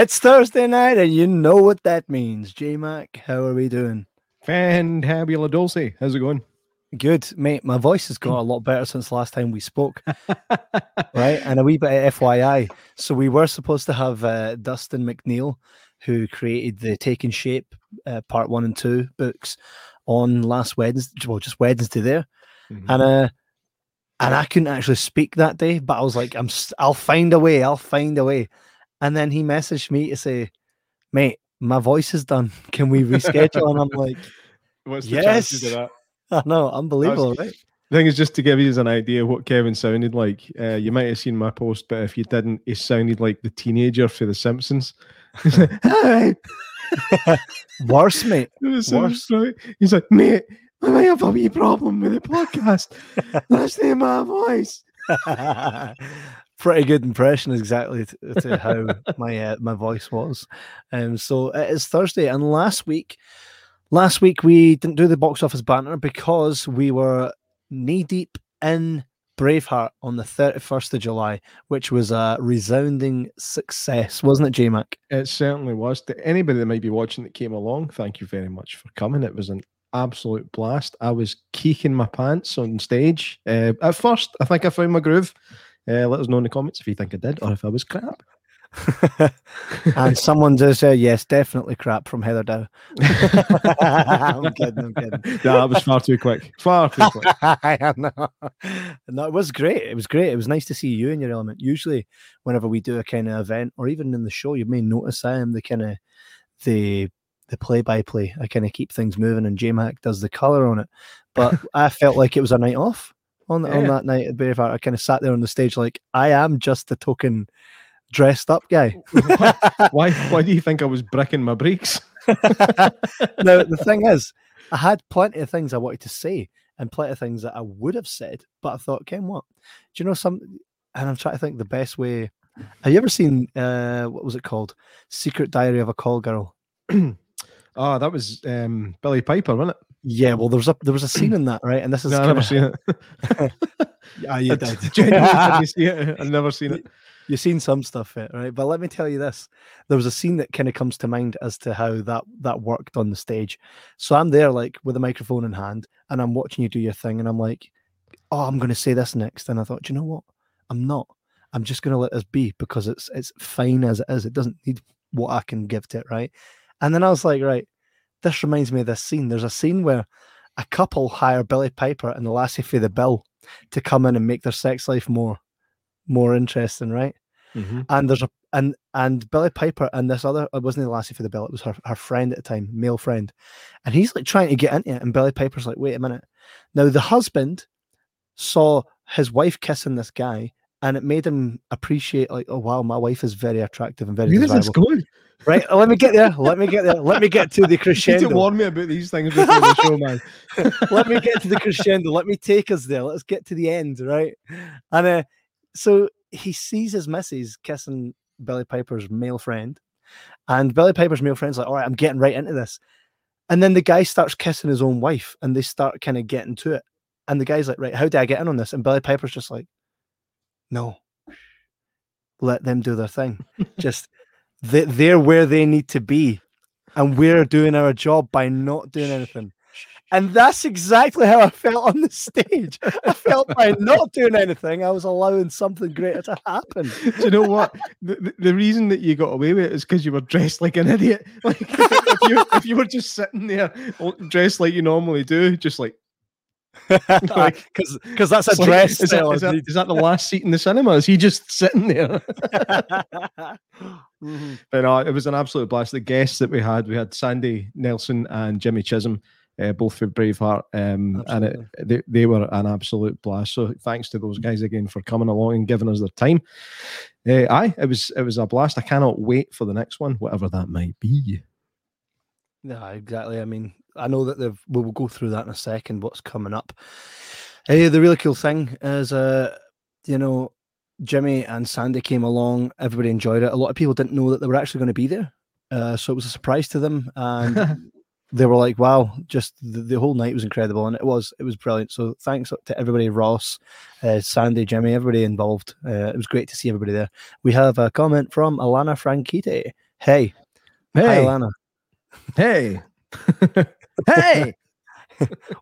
It's Thursday night, and you know what that means. J-Mac, how are we doing? Fantabula Dulce. How's it going? Good, mate. My voice has got a lot better since last time we spoke. Right? And a wee bit of FYI. So we were supposed to have Dustin McNeil, who created the Taking Shape Part 1 and 2 books on last Wednesday. Well, just Wednesday there. Mm-hmm. And I couldn't actually speak that day, but I was like, I'll find a way. I'll find a way. And then he messaged me to say, mate, my voice is done. Can we reschedule? And I'm like, what's the chances of that? I know, unbelievable, right? The thing is, just to give you an idea what Kevin sounded like, you might have seen my post, but if you didn't, he sounded like the teenager for The Simpsons. He's like, hi. Worse, mate. Worse, right? He's like, mate, I might have a wee problem with the podcast. Listen to my voice. Pretty good impression, exactly, to how my voice was. So it is Thursday, and last week we didn't do the box office banner because we were knee deep in Braveheart on the 31st of July, which was a resounding success, wasn't it, J-Mac? It certainly was. To anybody that might be watching that came along, thank you very much for coming. It was an absolute blast. I was keeking my pants on stage. At first, I think I found my groove. Let us know in the comments if you think I did or if I was crap. And someone just said, yes, definitely crap from Heather Darrow. I'm kidding. No, that was far too quick. I know. No, it was great. It was nice to see you in your element. Usually, whenever we do a kind of event or even in the show, you may notice I am the kind of the play-by-play. I kind of keep things moving and J-Mac does the colour on it. But I felt like it was a night off. On that night at Braveheart, I kind of sat there on the stage like, I am just a token dressed up guy. Why do you think I was bricking my brakes? Now, the thing is, I had plenty of things I wanted to say and plenty of things that I would have said, but I thought, Ken, what? Do you know something? And I'm trying to think the best way. Have you ever seen, what was it called? Secret Diary of a Call Girl. Oh, that was Billy Piper, wasn't it? Yeah, well, there was a scene in that, right? And this is I've never seen it. Yeah, you did. Genuinely, see it? I've never seen it. You've seen some stuff, right? But let me tell you this: there was a scene that kind of comes to mind as to how that worked on the stage. So I'm there, like with a microphone in hand, and I'm watching you do your thing, and I'm like, "Oh, I'm going to say this next." And I thought, do you know what? I'm not. I'm just going to let this be because it's fine as it is. It doesn't need what I can give to it, right? And then I was like, right. This reminds me of this scene. There's a scene where a couple hire Billy Piper and the lassie for the bill to come in and make their sex life more interesting, right? Mm-hmm. And there's and Billy Piper and this other, it wasn't the lassie for the bill, it was her friend at the time, male friend. And he's like trying to get into it, and Billy Piper's like, wait a minute. Now the husband saw his wife kissing this guy, and it made him appreciate, like, oh wow, my wife is very attractive and very desirable. Right, let me get there. Let me get to the crescendo. You need to warn me about these things before the show, man. Let me get to the crescendo. Let me take us there. Let's get to the end, right? And so he sees his missus kissing Billy Piper's male friend, and Billy Piper's male friend's like, all right, I'm getting right into this. And then the guy starts kissing his own wife, and they start kind of getting to it. And the guy's like, right, how do I get in on this? And Billy Piper's just like, no, let them do their thing. Just... They're where they need to be, and we're doing our job by not doing anything. And that's exactly how I felt on the stage. I felt by not doing anything, I was allowing something greater to happen. Do you know what? The reason that you got away with it is because you were dressed like an idiot. Like if you were just sitting there dressed like you normally do, just like. Because that's a dress. Is that the last seat in the cinema? Is he just sitting there? Mm-hmm. But it was an absolute blast. The guests that we had Sandy Nelson and Jimmy Chisholm, both for Braveheart, and they were an absolute blast. So thanks to those guys again for coming along and giving us their time. It was a blast. I cannot wait for the next one, whatever that might be. No, exactly. I mean, I know that we'll go through that in a second, what's coming up. The really cool thing is, Jimmy and Sandy came along. Everybody enjoyed it. A lot of people didn't know that they were actually going to be there. So it was a surprise to them. And they were like, wow, just the whole night was incredible. And it was brilliant. So thanks to everybody, Ross, Sandy, Jimmy, everybody involved. It was great to see everybody there. We have a comment from Alana Franchitti, Hey. Hi, Lana. Hey. Hey.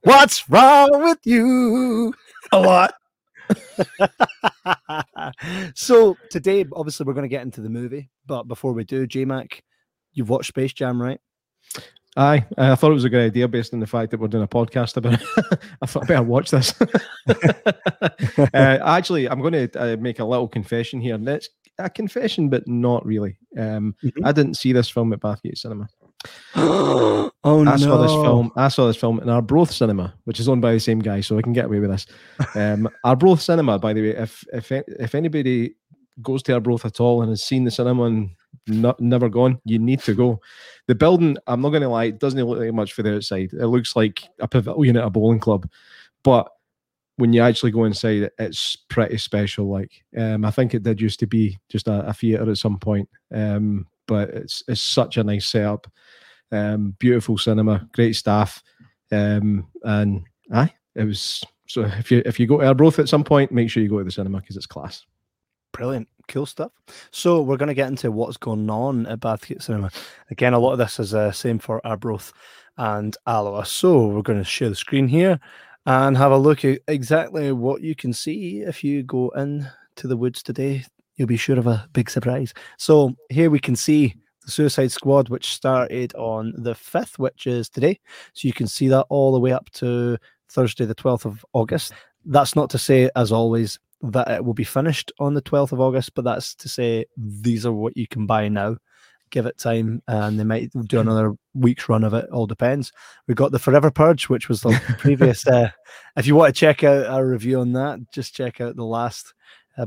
What's wrong with you? A lot. So today, obviously, we're going to get into the movie. But before we do, J-Mac, you've watched Space Jam, right? Aye. I thought it was a good idea based on the fact that we're doing a podcast about it. I thought I better watch this. Actually, I'm going to make a little confession here. It's a confession, but not really. I didn't see this film at Bathgate Cinema. I saw this film in Arbroath Cinema, which is owned by the same guy, so I can get away with this. Arbroath Cinema, by the way, if anybody goes to Arbroath at all and has seen the cinema and never gone, you need to go. The building, I'm not going to lie, it doesn't look like much for the outside. It looks like a pavilion at a bowling club, but when you actually go inside, it's pretty special. Like, I think it did used to be just a theater at some point, but it's such a nice setup. Beautiful cinema, great staff, and it was. So if you go to Arbroath at some point, make sure you go to the cinema because it's class. Brilliant, cool stuff. So we're going to get into what's going on at Bathgate Cinema. Again, a lot of this is the same for Arbroath and Alloa. So we're going to share the screen here and have a look at exactly what you can see if you go into the woods today. You'll be sure of a big surprise. So here we can see the Suicide Squad, which started on the 5th, which is today. So you can see that all the way up to Thursday, the 12th of August. That's not to say, as always, that it will be finished on the 12th of August, but that's to say these are what you can buy now. Give it time, and they might do another week's run of it. All depends. We got the Forever Purge, which was the previous. If you want to check out our review on that, just check out the last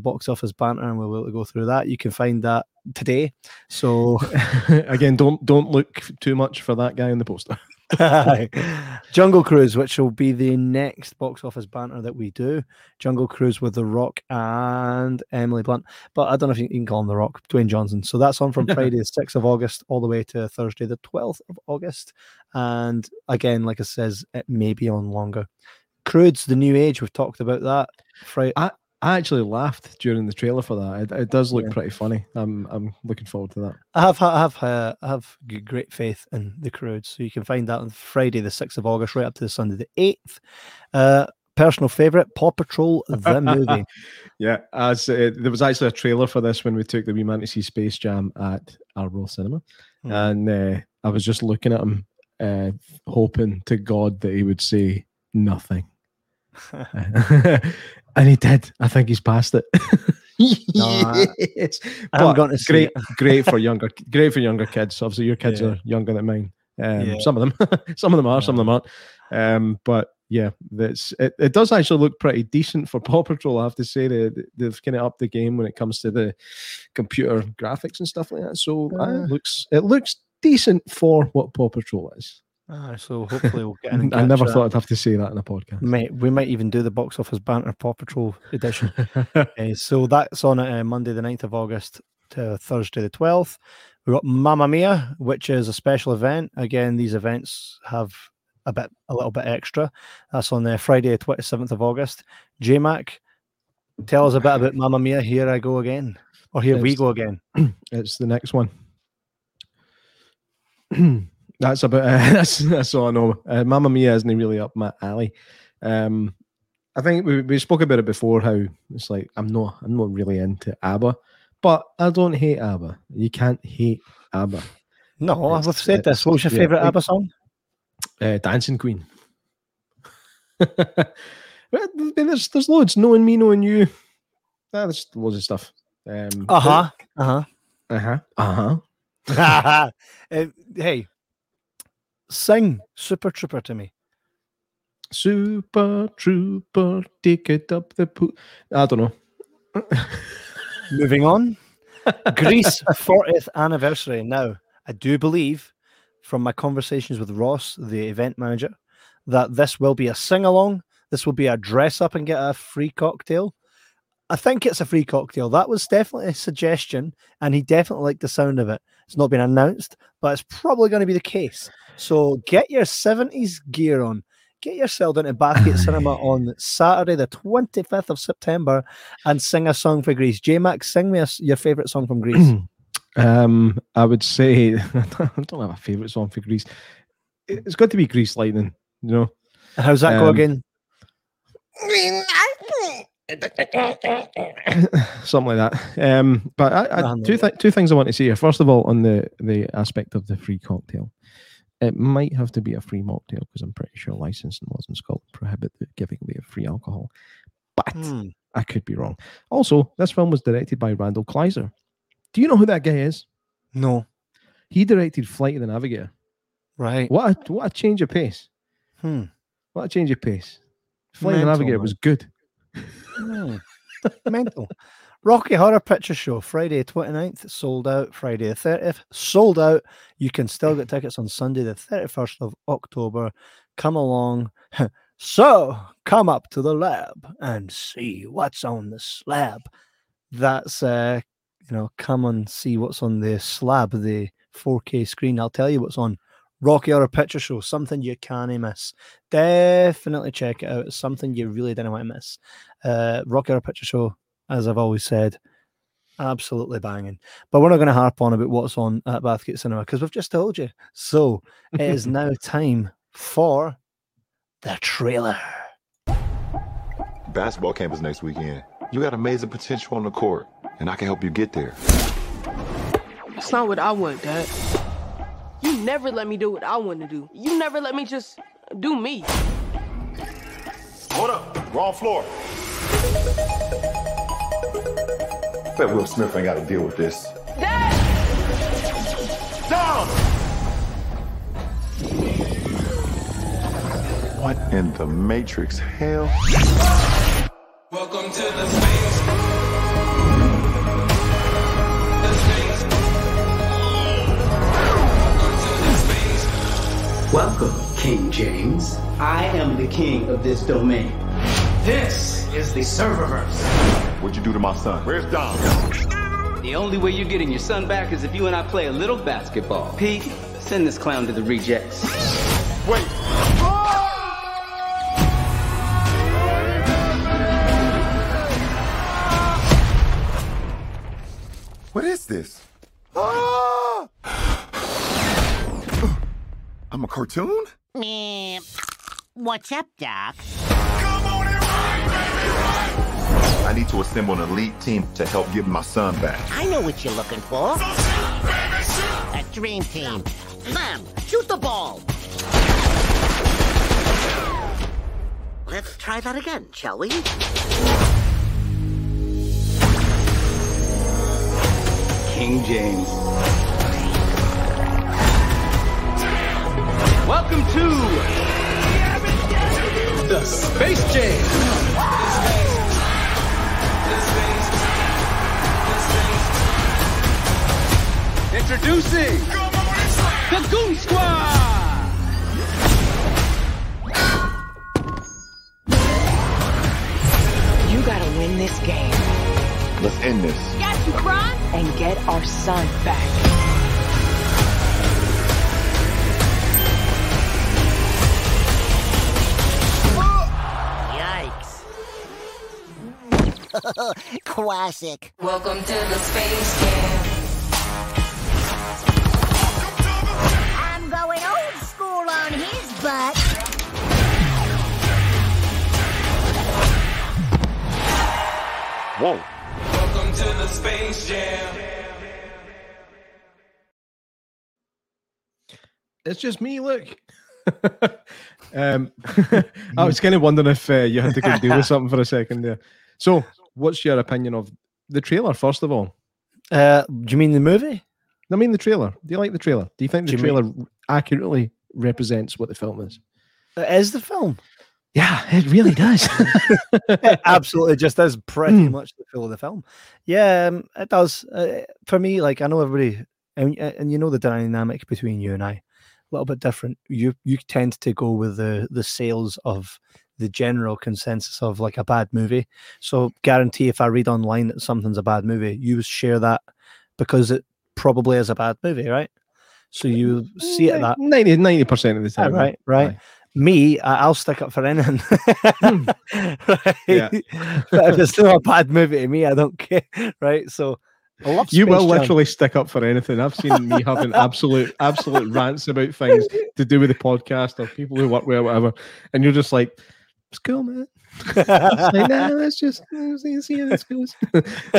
box office banter, and we'll be able to go through that. You can find that today. So again, don't look too much for that guy in the poster. Jungle Cruise, which will be the next box office banter that we do. Jungle Cruise with The Rock and Emily Blunt, but I don't know if you can call him The Rock, Dwayne Johnson. So that's on from Friday the 6th of August all the way to Thursday the 12th of August. And again, like I says, it may be on longer. Crude's the New Age, we've talked about that. I actually laughed during the trailer for that. It does look pretty funny. I'm looking forward to that. I have great faith in the Croods. So you can find that on Friday the 6th of August right up to Sunday the 8th. Personal favourite, Paw Patrol, the movie. Yeah, there was actually a trailer for this when we took the wee man to see Space Jam at Arbroath Cinema. And I was just looking at him, hoping to God that he would say nothing. And he did. I think he's passed it. Yes. I'm going to see great, it. great for younger kids. Obviously, your kids are younger than mine. Some of them, some of them are, some of them aren't. But yeah, it does actually look pretty decent for Paw Patrol. I have to say they've kind of upped the game when it comes to the computer graphics and stuff like that. So it looks decent for what Paw Patrol is. So hopefully we'll get in and catch. I never thought I'd have to say that in a podcast. Mate, we might even do the box office banter Paw Patrol edition. So that's on Monday the 9th of August to Thursday the 12th. We've got Mamma Mia, which is a special event. Again, these events have a little bit extra. That's on Friday the 27th of August. J-Mac, tell us a bit about Mamma Mia. Here I go again. Or here we go again. It's the next one. That's about that's all I know. Mamma Mia isn't really up my alley. I think we spoke about it before. How it's like I'm not really into ABBA, but I don't hate ABBA. You can't hate ABBA. No, I've said this. What was your favorite ABBA song? Dancing Queen. There's loads. Knowing me, knowing you. There's loads of stuff. Hey. Sing Super Trouper to me. Super Trouper, take it up the pool. I don't know. Moving on. Greece 40th anniversary. Now, I do believe from my conversations with Ross, the event manager, that this will be a sing-along. This will be a dress up and get a free cocktail. I think it's a free cocktail. That was definitely a suggestion, and he definitely liked the sound of it. It's not been announced, but it's probably going to be the case. So get your 70s gear on. Get yourself down to Bathgate Cinema on Saturday, the 25th of September, and sing a song for Greece. J-Mac, sing me your favourite song from Greece. I would say I don't have a favourite song for Grease. It's got to be Grease Lightning, you know. How's that go again? Something like that. But I two things I want to say here. First of all, on the aspect of the free cocktail, it might have to be a free mocktail because I'm pretty sure licensing laws in Scotland prohibit giving away free alcohol. But I could be wrong. Also, this film was directed by Randall Kleiser. Do you know who that guy is? No. He directed Flight of the Navigator. Right. What a change of pace. What a change of pace. Flight of the Navigator was good. Mental. Rocky Horror Picture Show, Friday 29th, sold out. Friday the 30th, sold out. You can still get tickets on Sunday the 31st of October. Come along. So, come up to the lab and see what's on the slab. That's, come and see what's on the slab, the 4K screen. I'll tell you what's on. Rocky Horror Picture Show, something you can't miss. Definitely check it out. It's something you really didn't want to miss. Rocky Horror Picture Show, as I've always said, absolutely banging. But we're not going to harp on about what's on at Bathgate Cinema because we've just told you. So it is now time for the trailer. Basketball camp is next weekend. You got amazing potential on the court, and I can help you get there. That's not what I want, Dad. You never let me do what I want to do. You never let me just do me. Hold up. Wrong floor. I bet Will Smith ain't got to deal with this. Dad! Down! What in the Matrix hell? Welcome to the space. The space. Welcome to the space. Welcome, King James. I am the king of this domain. This is the serververse. What'd you do to my son? Where's Dom? The only way you're getting your son back is if you and I play a little basketball. Pete, send this clown to the rejects. Wait. What is this? I'm a cartoon? Meh. What's up, Doc? I need to assemble an elite team to help give my son back. I know what you're looking for. So shoot, baby, shoot. A dream team. Mom, shoot the ball. Let's try that again, shall we? King James. Welcome to the Space Jam. Introducing the Goon Squad! You gotta win this game. Let's end this. Got you, Bron! And get our son back. Yikes. Classic. Welcome to the Space Jam. Going old school on his butt. Whoa. Welcome to the Space Jam. It's just me, look. I was kind of wondering if you had to go deal with something for a second there. So, what's your opinion of the trailer, first of all? Do you mean the movie? I mean the trailer. Do you like the trailer? Do you think the trailer accurately represents what the film is? It is the film. Yeah, it really does. It absolutely just is pretty much the feel of the film. Yeah, it does. For me, like, I know everybody, and you know the dynamic between you and I, a little bit different. You tend to go with the sales of the general consensus of like a bad movie. So guarantee if I read online that something's a bad movie, you share that because it probably is a bad movie, right? So you see it that 90% of the time, right? Me, I'll stick up for anything. Right? Yeah. But if it's still a bad movie to me, I don't care, right? So I love Space Jam. You will literally stick up for anything. I've seen me having absolute rants about things to do with the podcast or people who work with or whatever, and you're just like, it's cool, man. Like, nah, let's see how this goes.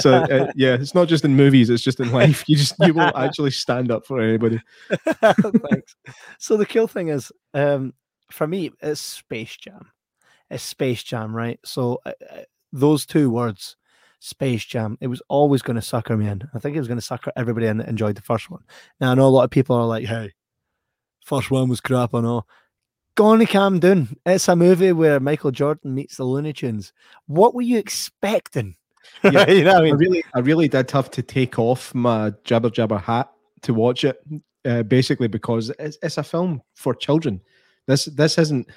So yeah, it's not just in movies, it's just in life. You won't actually stand up for anybody. Thanks. So the cool thing is, for me, it's Space Jam. It's Space Jam, right? So those two words, Space Jam, it was always going to sucker me in. I think it was going to sucker everybody in that enjoyed the first one. Now I know a lot of people are like, "Hey, first one was crap," or no. Gonna calm down. It's a movie where Michael Jordan meets the Looney Tunes. What were you expecting? Yeah, you know what I mean? I really did have to take off my jabber jabber hat to watch it, basically because it's a film for children. This isn't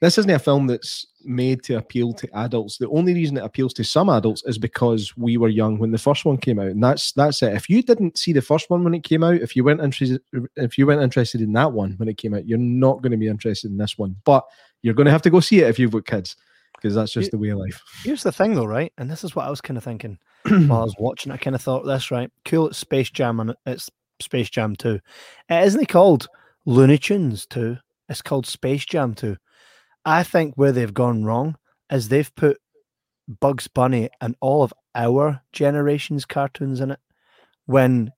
a film that's made to appeal to adults. The only reason it appeals to some adults is because we were young when the first one came out, and that's it. If you didn't see the first one when it came out, if you weren't interested in that one when it came out, you're not going to be interested in this one. But you're going to have to go see it if you've got kids, because that's just the way of life. Here's the thing, though, right? And this is what I was kind of thinking while I was watching. I kind of thought this, right? Cool, it's Space Jam, and it's Space Jam 2. Isn't it called Looney Tunes 2? It's called Space Jam 2. I think where they've gone wrong is they've put Bugs Bunny and all of our generation's cartoons in it. When,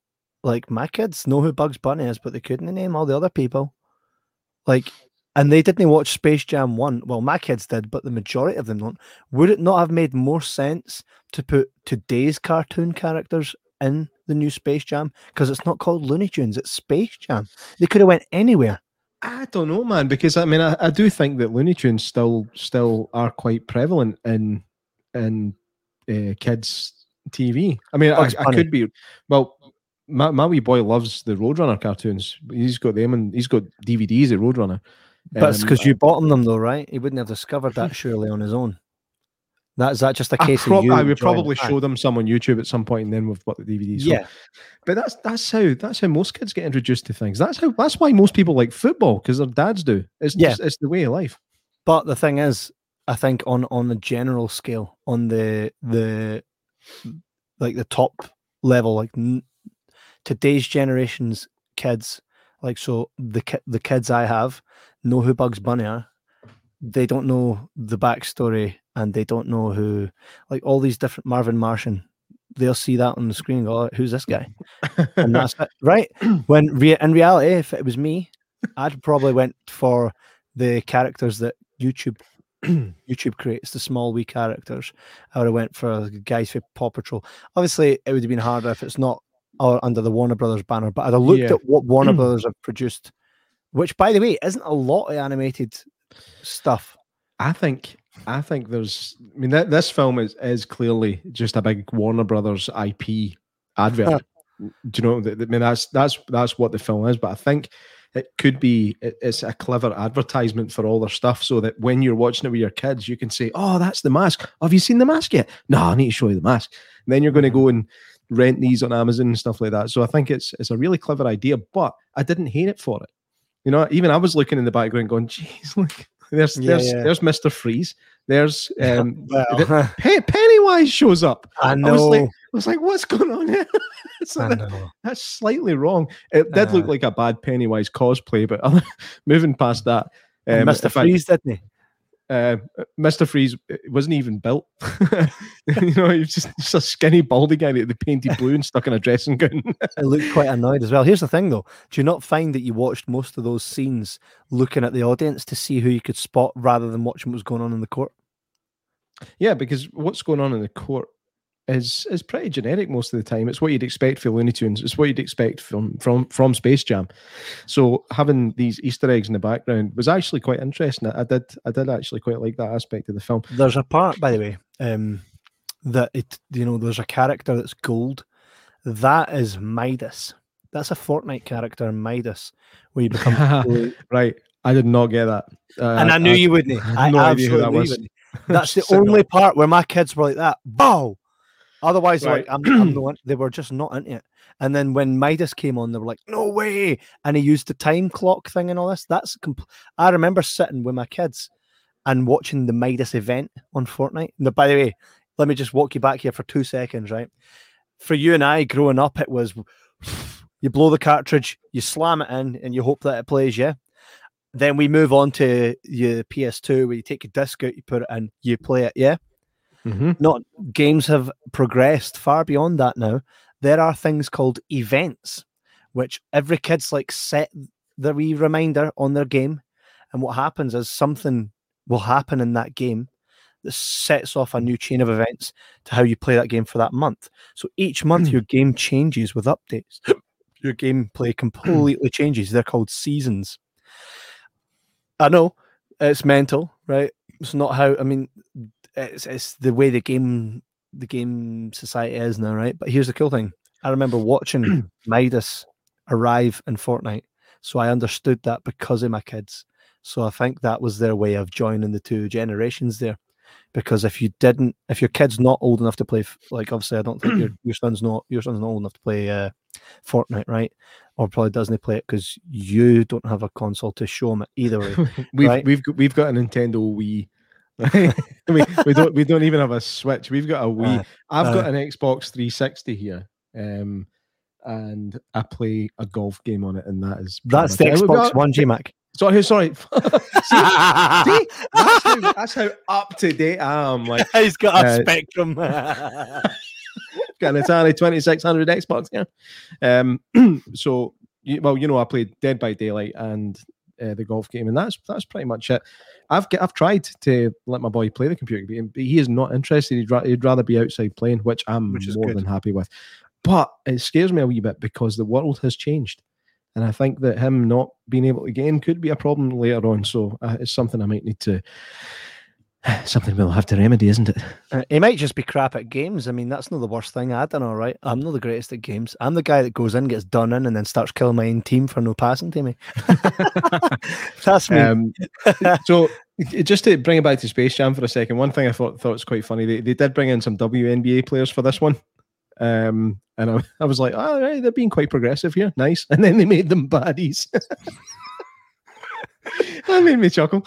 like, my kids know who Bugs Bunny is, but they couldn't name all the other people. Like, and they didn't watch Space Jam 1. Well, my kids did, but the majority of them don't. Would it not have made more sense to put today's cartoon characters in the new Space Jam? Because it's not called Looney Tunes, it's Space Jam. They could have went anywhere. I don't know, man, because I mean, I do think that Looney Tunes still are quite prevalent in kids' TV. I mean, I could be. Well, my wee boy loves the Roadrunner cartoons. He's got them, and he's got DVDs of Roadrunner. But it's because you bought him them, though, right? He wouldn't have discovered that surely on his own. Is that just a case of you? I would probably show them some on YouTube at some point, and then we've got the DVDs. Yeah, but that's how most kids get introduced to things. That's why most people like football, because their dads do. It's the way of life. But the thing is, I think on the general scale, on the like the top level, like today's generation's kids, like so the kids I have know who Bugs Bunny are. They don't know the backstory, and they don't know who, like all these different Marvin Martian. They'll see that on the screen and go, "Oh, who's this guy?" And that's it, right? When in reality, if it was me, I'd probably went for the characters that YouTube creates, the small wee characters. I would have went for guys for Paw Patrol. Obviously, it would have been harder if it's not under the Warner Brothers banner. But I'd have looked at what Warner Brothers have produced, which, by the way, isn't a lot of animated stuff. I think there's. I mean, this film is clearly just a big Warner Brothers IP advert. Do you know? I mean, that's what the film is. But I think it could be. It's a clever advertisement for all their stuff, so that when you're watching it with your kids, you can say, "Oh, that's The Mask. Have you seen The Mask yet? No, I need to show you The Mask." And then you're going to go and rent these on Amazon and stuff like that. So I think it's a really clever idea. But I didn't hate it for it. You know, even I was looking in the background, going, "Jeez, look." There's Mr. Freeze. There's Pennywise shows up. I know. I was like, what's going on here? So that's slightly wrong. It did look like a bad Pennywise cosplay, but moving past that, Mr. Freeze, didn't he? Mr. Freeze wasn't even built. You know, he was just a skinny baldy guy that they painted blue and stuck in a dressing gown. I looked quite annoyed as well. Here's the thing, though. Do you not find that you watched most of those scenes looking at the audience to see who you could spot rather than watching what was going on in the court? Yeah, because what's going on in the court is pretty generic most of the time. It's what you'd expect from Looney Tunes. It's what you'd expect from Space Jam. So having these Easter eggs in the background was actually quite interesting. I did actually quite like that aspect of the film. There's a part, by the way, that there's a character that's gold. That is Midas. That's a Fortnite character, Midas, where you become right. I did not get that, and I knew you wouldn't. I no idea who that was. That's the only part where my kids were like that. Bow. Otherwise, right. Like I'm the one. They were just not into it. And then when Midas came on, they were like, "No way!" And he used the time clock thing and all this. I remember sitting with my kids and watching the Midas event on Fortnite. Now, by the way, let me just walk you back here for 2 seconds, right? for you and I growing up, it was you blow the cartridge, you slam it in, and you hope that it plays, yeah? Then we move on to your PS2, where you take a disc out, you put it in, you play it, yeah? Mm-hmm. Not games have progressed far beyond that now. There are things called events, which every kid's like set their wee reminder on their game. And what happens is something will happen in that game that sets off a new chain of events to how you play that game for that month. So each month your game changes with updates. Your gameplay completely changes. They're called seasons. I know it's mental, right? It's not how, I mean, it's the way the game society is now, right? But here's the cool thing. I remember watching Midas arrive in Fortnite. So I understood that because of my kids. So I think that was their way of joining the two generations there. Because if your kid's not old enough to play, like obviously I don't think your son's not old enough to play Fortnite, right? Or probably doesn't play it because you don't have a console to show him it either way. We've got a Nintendo Wii. we don't even have a Switch. We've got a Wii. I've got an Xbox 360 here, and I play a golf game on it, and that's the Xbox One, G-Mac. Sorry. See? That's how up to date I am. Like, he's got a Spectrum. Got an entirely 2600 Xbox here. Yeah. I played Dead by Daylight and the golf game, and that's pretty much it. I've tried to let my boy play the computer game, but he is not interested. He'd rather be outside playing, which I'm more than happy with. But it scares me a wee bit because the world has changed. And I think that him not being able to get in could be a problem later on. So it's something I might need to... Something we'll have to remedy, isn't it? He might just be crap at games. I mean, that's not the worst thing. I don't know, right? I'm not the greatest at games. I'm the guy that goes in, gets done in, and then starts killing my own team for no passing to me. That's me. So just to bring it back to Space Jam for a second, one thing I thought was quite funny, they did bring in some WNBA players for this one. And I was like, all right, they're being quite progressive here. Nice. And then they made them baddies. That made me chuckle.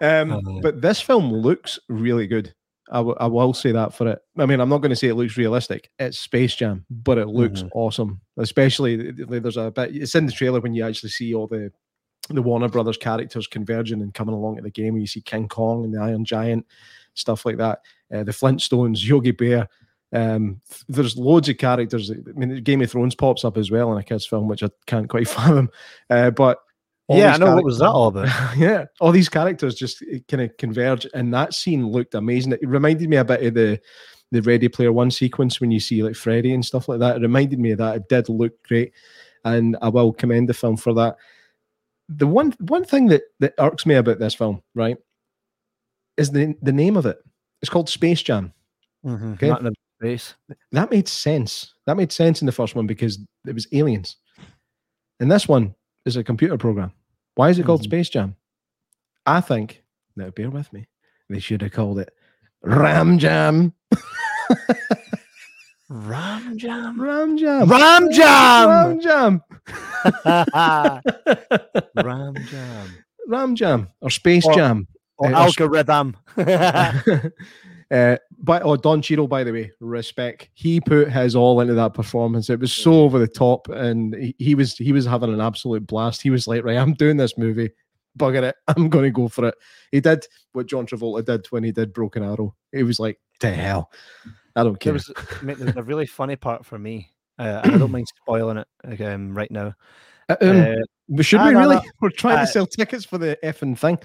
But this film looks really good. I will say that for it. I mean, I'm not going to say it looks realistic. It's Space Jam, but it looks awesome. Especially, there's a bit, it's in the trailer when you actually see all the Warner Brothers characters converging and coming along at the game. You see King Kong and the Iron Giant, stuff like that. The Flintstones, Yogi Bear. There's loads of characters. I mean, Game of Thrones pops up as well in a kids' film, which I can't quite fathom. But yeah, I know, what was that all about? Yeah, all these characters just kind of converge, and that scene looked amazing. It reminded me a bit of the Ready Player One sequence when you see like Freddy and stuff like that. It reminded me of that. It did look great, and I will commend the film for that. The one thing that irks me about this film, right, is the name of it. It's called Space Jam. Mm-hmm. Okay, not in space. That made sense. In the first one because it was aliens, and this one is a computer program. Why is it called Space Jam? I think, now bear with me, they should have called it Ram Jam. Ram Jam. Ram Jam. Ram Jam. Ram Jam. Ram Jam. Ram Jam. Or Space Jam. Or Algorithm. Don Cheadle, by the way, respect. He put his all into that performance. It was so over the top, and he was having an absolute blast. He was like, right, I'm doing this movie, bugger it, I'm going to go for it. He did what John Travolta did when he did Broken Arrow. He was like, to hell, I don't care. There was a really funny part for me. I don't mind spoiling it again right now. Should we really? We're trying to sell tickets for the effing thing.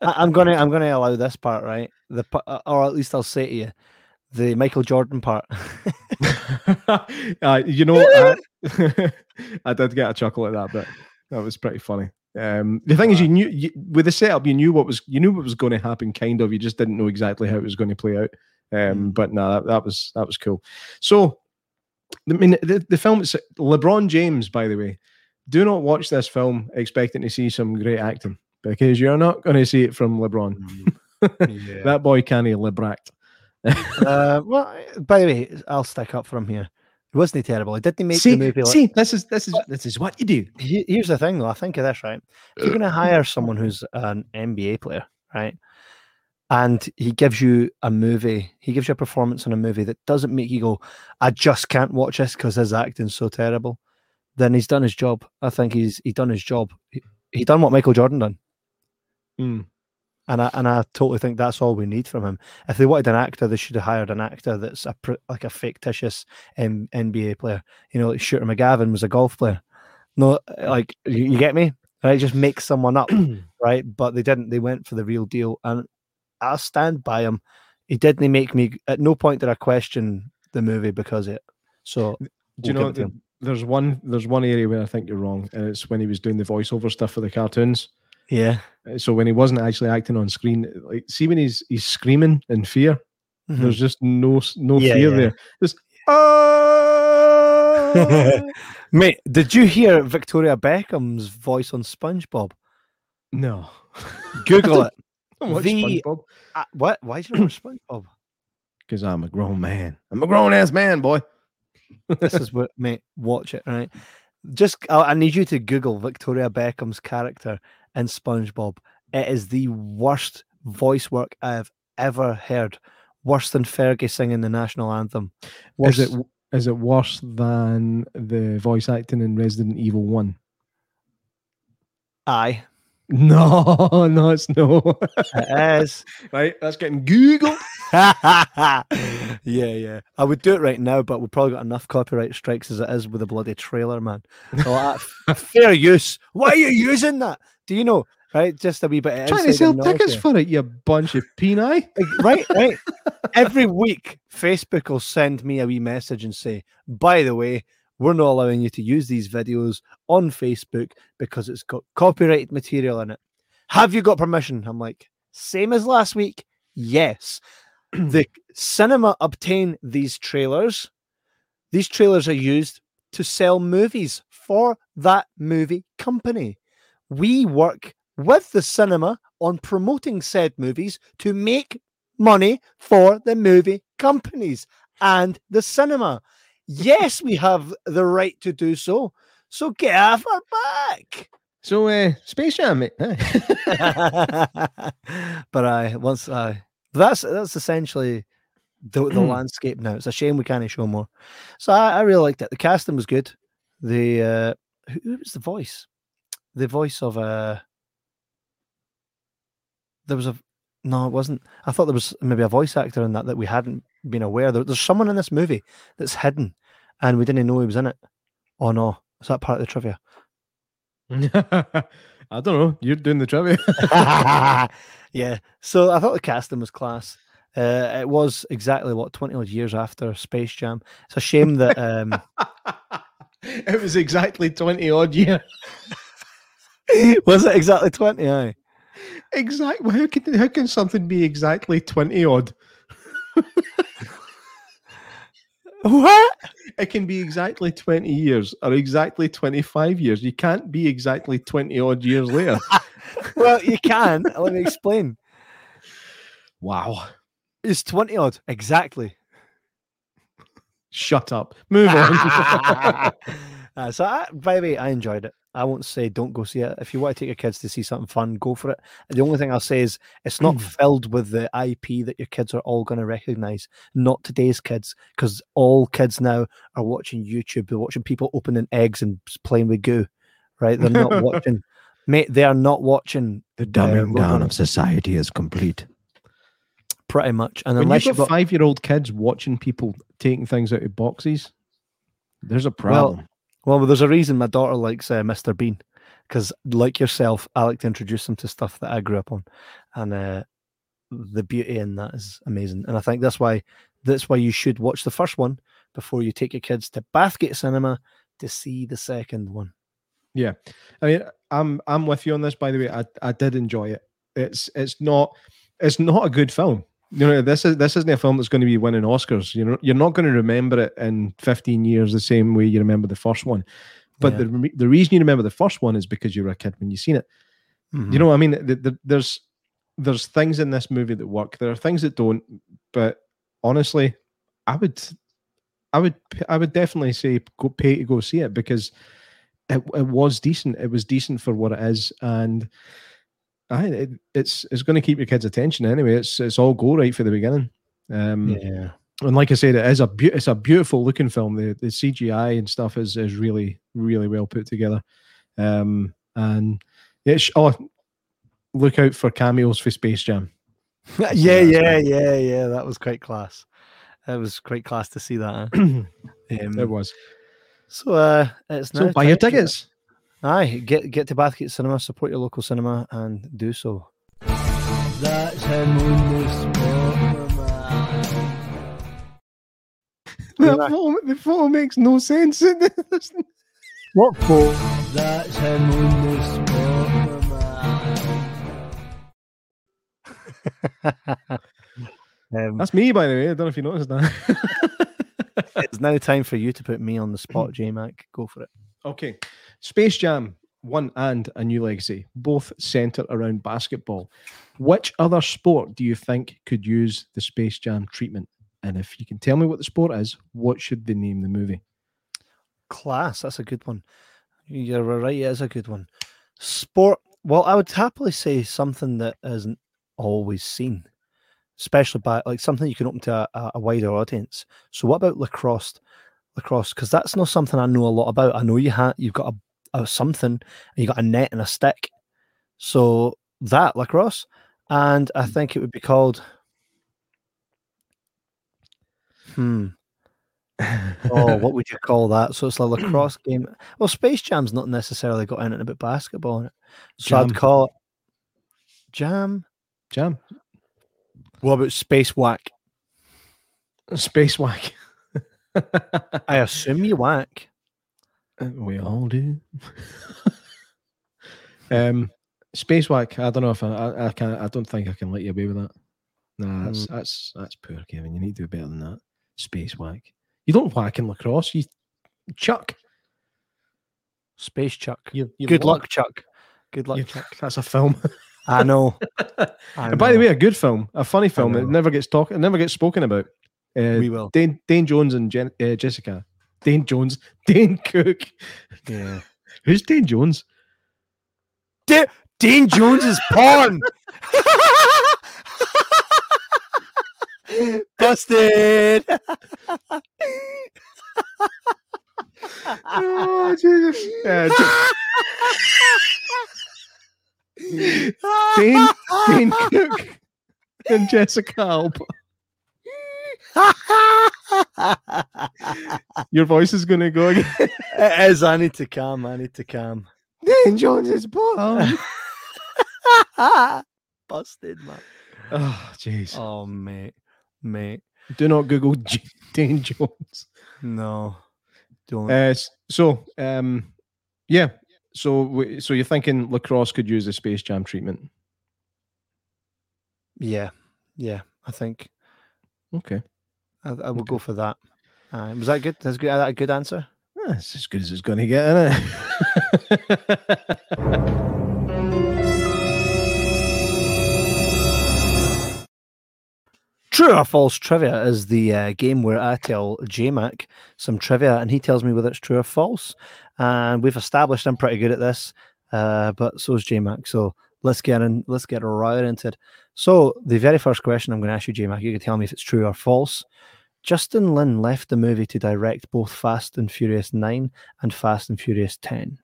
I'm gonna allow this part, right? Or at least I'll say to you, the Michael Jordan part. I did get a chuckle at that, but that was pretty funny. The thing is, you knew with the setup, you knew what was going to happen. Kind of, you just didn't know exactly how it was going to play out. But no, that was cool. So, I mean, the film. LeBron James, by the way. Do not watch this film expecting to see some great acting because you're not going to see it from LeBron. Yeah. That boy can't LeBract. Well, by the way, I'll stick up for him here. It wasn't terrible. It didn't make the movie. This is what you do. Here's the thing, though. I think of this, right? If you're going to hire someone who's an NBA player, right? and he gives you a movie, he gives you a performance in a movie that doesn't make you go, I just can't watch this because his acting's so terrible, then he's done his job. I think he's done his job. He done what Michael Jordan done. Mm. And I totally think that's all we need from him. If they wanted an actor, they should have hired an actor that's like a fictitious NBA player. You know, like Shooter McGavin was a golf player. No, like, you get me? Right? Just make someone up, right? But they didn't. They went for the real deal. And I stand by him. He didn't make me... At no point did I question the movie because of it. So... Do you know, there's one area where I think you're wrong, and it's when he was doing the voiceover stuff for the cartoons. Yeah. So when he wasn't actually acting on screen, like, see when he's screaming in fear, mm-hmm. there's just no fear there. Just, oh! Mate, did you hear Victoria Beckham's voice on SpongeBob? No. Google it. SpongeBob. What? Why do you watch SpongeBob? Because I'm a grown man. I'm a grown-ass man, boy. This is what, mate, watch it, right? Just, I need you to Google Victoria Beckham's character in SpongeBob. It is the worst voice work I have ever heard. Worse than Fergie singing the national anthem. Worse. Is it worse than the voice acting in Resident Evil 1? Aye. No, it's no. It is. Right, that's getting Googled. Yeah. I would do it right now, but we've probably got enough copyright strikes as it is with a bloody trailer, man. Oh, fair use. Why are you using that? Do you know, right? Just a wee bit of trying to sell tickets for it, you bunch of peni. Right. Every week, Facebook will send me a wee message and say, by the way, we're not allowing you to use these videos on Facebook because it's got copyrighted material in it. Have you got permission? I'm like, same as last week. Yes. The cinema obtain these trailers. These trailers are used to sell movies for that movie company. We work with the cinema on promoting said movies to make money for the movie companies and the cinema. Yes, we have the right to do so. So get off our back. So, Space Jam, mate. But that's essentially the landscape now. It's a shame we can't show more. So I really liked it. The casting was good. The who was the voice? The voice of it wasn't. I thought there was maybe a voice actor in that we hadn't been aware. There's someone in this movie that's hidden, and we didn't know he was in it. Oh no, is that part of the trivia? I don't know. You're doing the trivia. Yeah. So I thought the casting was class. It was exactly 20 odd years after Space Jam. It's a shame that it was exactly 20 odd years. Was it exactly 20? Aye. Exactly. How can something be exactly 20 odd? What? It can be exactly 20 years or exactly 25 years. You can't be exactly 20 odd years later. Well, you can. Let me explain. Wow. It's 20 odd. Exactly. Shut up. Move on. By the way, I enjoyed it. I won't say don't go see it. If you want to take your kids to see something fun, go for it. The only thing I'll say is it's not filled with the IP that your kids are all going to recognize. Not today's kids, because all kids now are watching YouTube. They're watching people opening eggs and playing with goo, right? They're not watching. Mate, they are not watching. The dumbing down of society is complete. Pretty much. And when unless you've got 5-year-old kids watching people taking things out of boxes, there's a problem. Well, there's a reason my daughter likes Mr. Bean, because like yourself, I like to introduce them to stuff that I grew up on, and the beauty in that is amazing. And I think that's why you should watch the first one before you take your kids to Bathgate Cinema to see the second one. Yeah, I mean, I'm with you on this. By the way, I did enjoy it. It's not a good film. You know, this isn't a film that's going to be winning Oscars. You know, you're not going to remember it in 15 years the same way you remember the first one. But the reason you remember the first one is because you were a kid when you seen it. Mm-hmm. You know what I mean? There's things in this movie that work. There are things that don't. But honestly, I would definitely say pay to go see it, because it was decent. It was decent for what it is, and it's going to keep your kids' attention anyway. It's all go right for the beginning. Yeah. And like I said, it is it's a beautiful looking film. The CGI and stuff is really, really well put together. And it's look out for cameos for Space Jam. yeah. That was quite class. It was quite class to see that. Huh? It was. So it's now buy your tickets. Aye, get to Bathgate Cinema, support your local cinema, and do so. That's him on the spot. The photo makes no sense. What photo? That's him on the spot. That's me, by the way. I don't know if you noticed that. It's now time for you to put me on the spot, J-Mac. Go for it. Okay. Space Jam 1 and A New Legacy both centre around basketball. Which other sport do you think could use the Space Jam treatment? And if you can tell me what the sport is, what should they name the movie? Class, that's a good one. You're right, it is a good one. Sport, well, I would happily say something that isn't always seen, especially by like something you can open to a wider audience. So what about lacrosse? Because that's not something I know a lot about. I know you've got a something, and you got a net and a stick. So that lacrosse, and I think it would be called. Oh, what would you call that? So it's a lacrosse game. Well, Space Jam's not necessarily got anything about basketball in it. So I'd call it Jam. What about Space Whack? Space Whack. I assume you whack. We all do. Space Whack. I don't know if I can. I don't think I can let you away with that. Nah, that's poor, Kevin. You need to do better than that. Space Whack. You don't whack in lacrosse. You chuck. Space Chuck. You good luck, Chuck. Good luck, Chuck. That's a film. I know. And by the way, a good film, a funny film. It never gets talked. It never gets spoken about. We will. Dane Jones and Jessica. Dane Jones. Dane Cook. Yeah. Who's Dane Jones? Dane Jones is porn. Busted. Oh, Jesus. Dane Cook and Jessica Alba. Your voice is going to go again. It is. I need to calm. Dane Jones is born. Busted, man. Oh, jeez. Oh, mate. Do not Google Dane Jones. No, don't. Yeah. So you're thinking lacrosse could use the Space Jam treatment? Yeah, I think. Okay. I will go for that. Was that good? That's good. Is that a good answer? Yeah, it's as good as it's going to get, isn't it? True or False Trivia is the game where I tell J-Mac some trivia and he tells me whether it's true or false. And we've established I'm pretty good at this, but so is J-Mac. So let's get in. Let's get right into it. So the very first question I'm going to ask you, J-Mac, you can tell me if it's true or false. Justin Lin left the movie to direct both Fast and Furious 9 and Fast and Furious 10.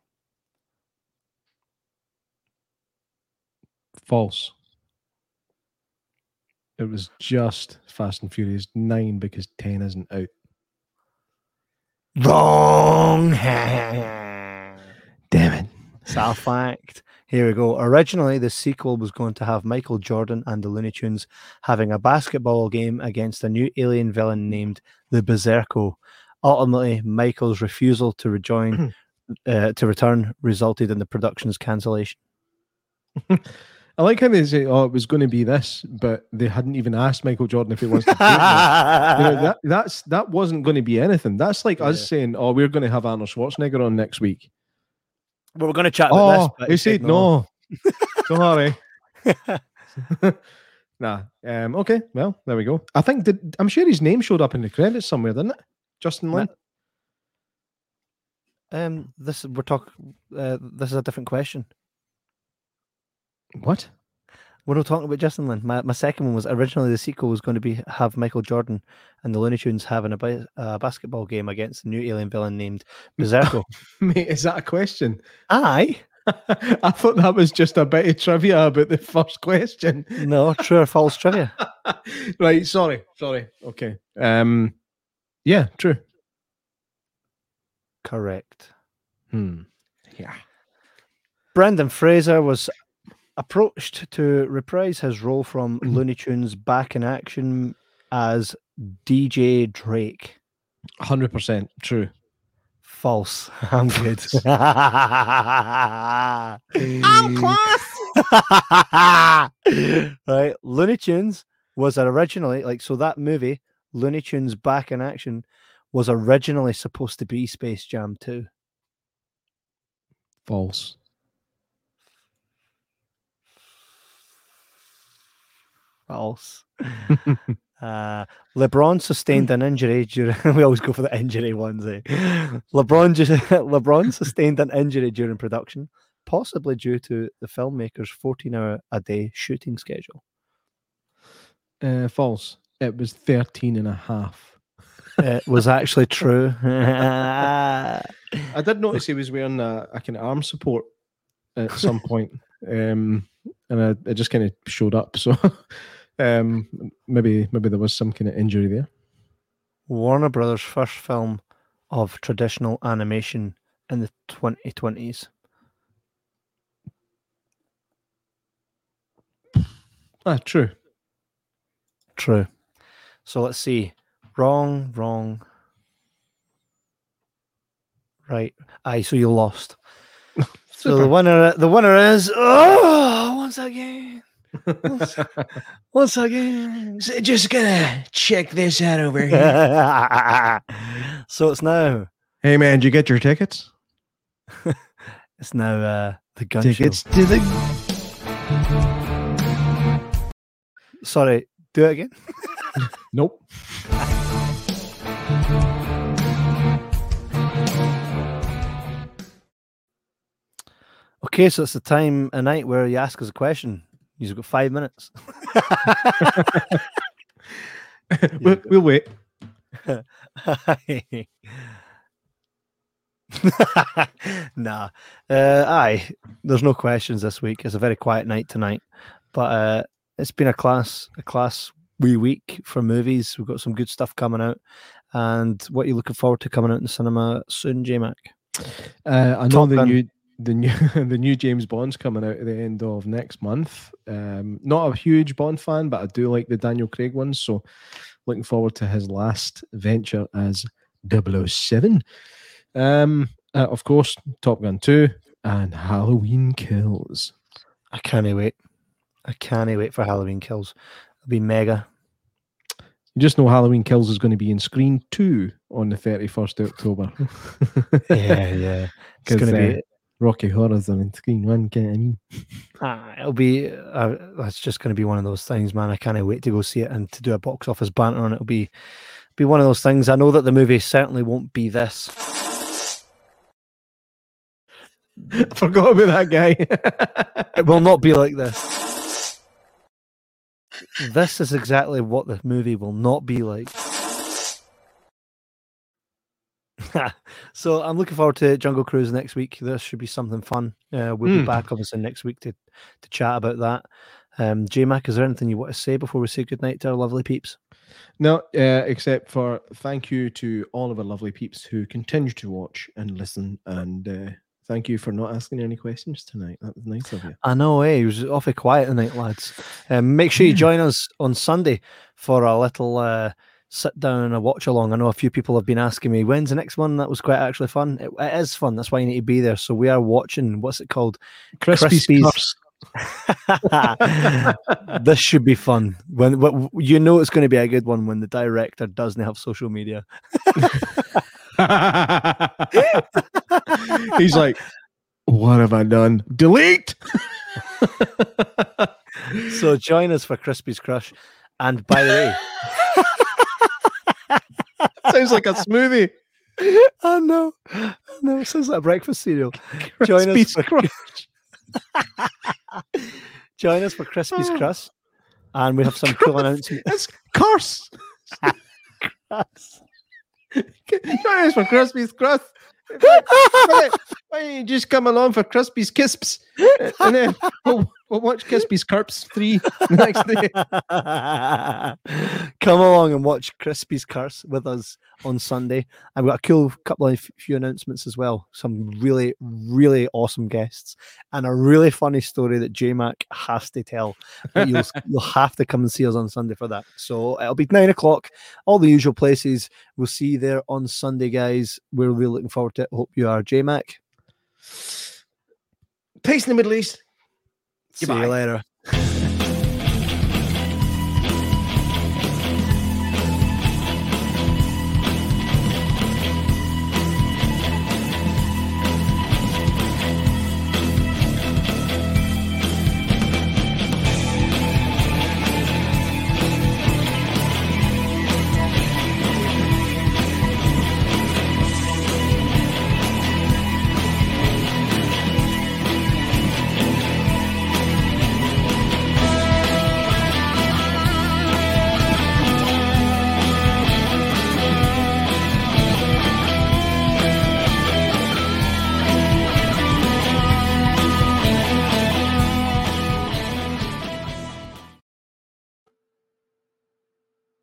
False. It was just Fast and Furious 9 because 10 isn't out. Wrong. Damn it. It's a fact. Here we go. Originally, the sequel was going to have Michael Jordan and the Looney Tunes having a basketball game against a new alien villain named the Berserko. Ultimately, Michael's refusal to return resulted in the production's cancellation. I like how they say, "Oh, it was going to be this," but they hadn't even asked Michael Jordan if he wants to. That wasn't going to be anything. That's like us saying, "Oh, we're going to have Arnold Schwarzenegger on next week." Well, we're going to chat about this. But he said no. Don't worry. Nah. Okay. Well, there we go. I think I'm sure his name showed up in the credits somewhere, didn't it? Justin Lin. This is a different question. What? We're not talking about Justin Lin. My second one was originally the sequel was going to be have Michael Jordan and the Looney Tunes having a basketball game against the new alien villain named Berserker. Mate, is that a question? Aye. I thought that was just a bit of trivia about the first question. No, true or false trivia. Right, sorry. Okay. Yeah, true. Correct. Yeah. Brendan Fraser was approached to reprise his role from Looney Tunes Back in Action as DJ Drake. 100% true. False. I'm good. I'm close. Right. Looney Tunes was originally, that movie, Looney Tunes Back in Action, was originally supposed to be Space Jam 2. False. False. LeBron sustained an injury during. We always go for the injury ones. LeBron sustained an injury during production, possibly due to the filmmaker's 14-hour-a-day shooting schedule. False. It was 13.5. It was actually true. I did notice he was wearing a kind of arm support at some point. And it just kind of showed up. So maybe there was some kind of injury there. Warner Brothers' first film of traditional animation in the 2020s. True. So let's see. Wrong. Right. Aye, so you lost. So the winner is once again. So just gonna check this out over here. So it's now. Hey man, did you get your tickets? It's now the gun tickets show. To the. Sorry, do it again. Nope. Okay, so it's the time of night where you ask us a question. You've got 5 minutes. we'll wait. Nah. Aye. There's no questions this week. It's a very quiet night tonight. But it's been a class week for movies. We've got some good stuff coming out. And what are you looking forward to coming out in the cinema soon, J-Mac? I know that you... The new James Bond's coming out at the end of next month. Not a huge Bond fan, but I do like the Daniel Craig ones. So looking forward to his last venture as 007. Of course, Top Gun 2 and Halloween Kills. I can't wait for Halloween Kills. It'll be mega. You just know Halloween Kills is going to be in Screen 2 on the 31st of October. yeah. It's going to be... Rocky Horror's on Screen 1, can't I mean? It'll be, that's just going to be one of those things, man. I can't wait to go see it and to do a box office banter on it. It'll be one of those things. I know that the movie certainly won't be this. I forgot about that guy. It will not be like this. This is exactly what the movie will not be like. So I'm looking forward to Jungle Cruise next week. This should be something fun. We'll be back obviously next week to chat about that. J-Mac, is there anything you want to say before we say goodnight to our lovely peeps? No, except for thank you to all of our lovely peeps who continue to watch and listen, and thank you for not asking any questions tonight. That was nice of you. I know, eh? It was awfully quiet tonight, lads. Make sure you join us on Sunday for a little... sit down and a watch along. I know a few people have been asking me, when's the next one? That was quite actually fun. It is fun. That's why you need to be there. So we are watching, what's it called? Crispies. This should be fun. When you know it's going to be a good one when the director doesn't have social media. He's like, what have I done? Delete! So join us for Crispies Crush. And by the way... Sounds like a smoothie. Oh no, it sounds like a breakfast cereal. Join us for... Join us for Crispy's Crust, and we have some cool announcements. It's curse. Join us for Crispy's Crust. Why don't you just come along for Crispy's Kisps, and then we'll watch Crispy's Kirps 3 the next day. Come along and watch Crispy's Curse with us on Sunday. I've got a cool couple of few announcements as well. Some really, really awesome guests and a really funny story that J-Mac has to tell. But you'll have to come and see us on Sunday for that. So it'll be 9 o'clock, all the usual places. We'll see you there on Sunday, guys. We're really looking forward to it. Hope you are. J-Mac. Peace in the Middle East. Goodbye. See you later.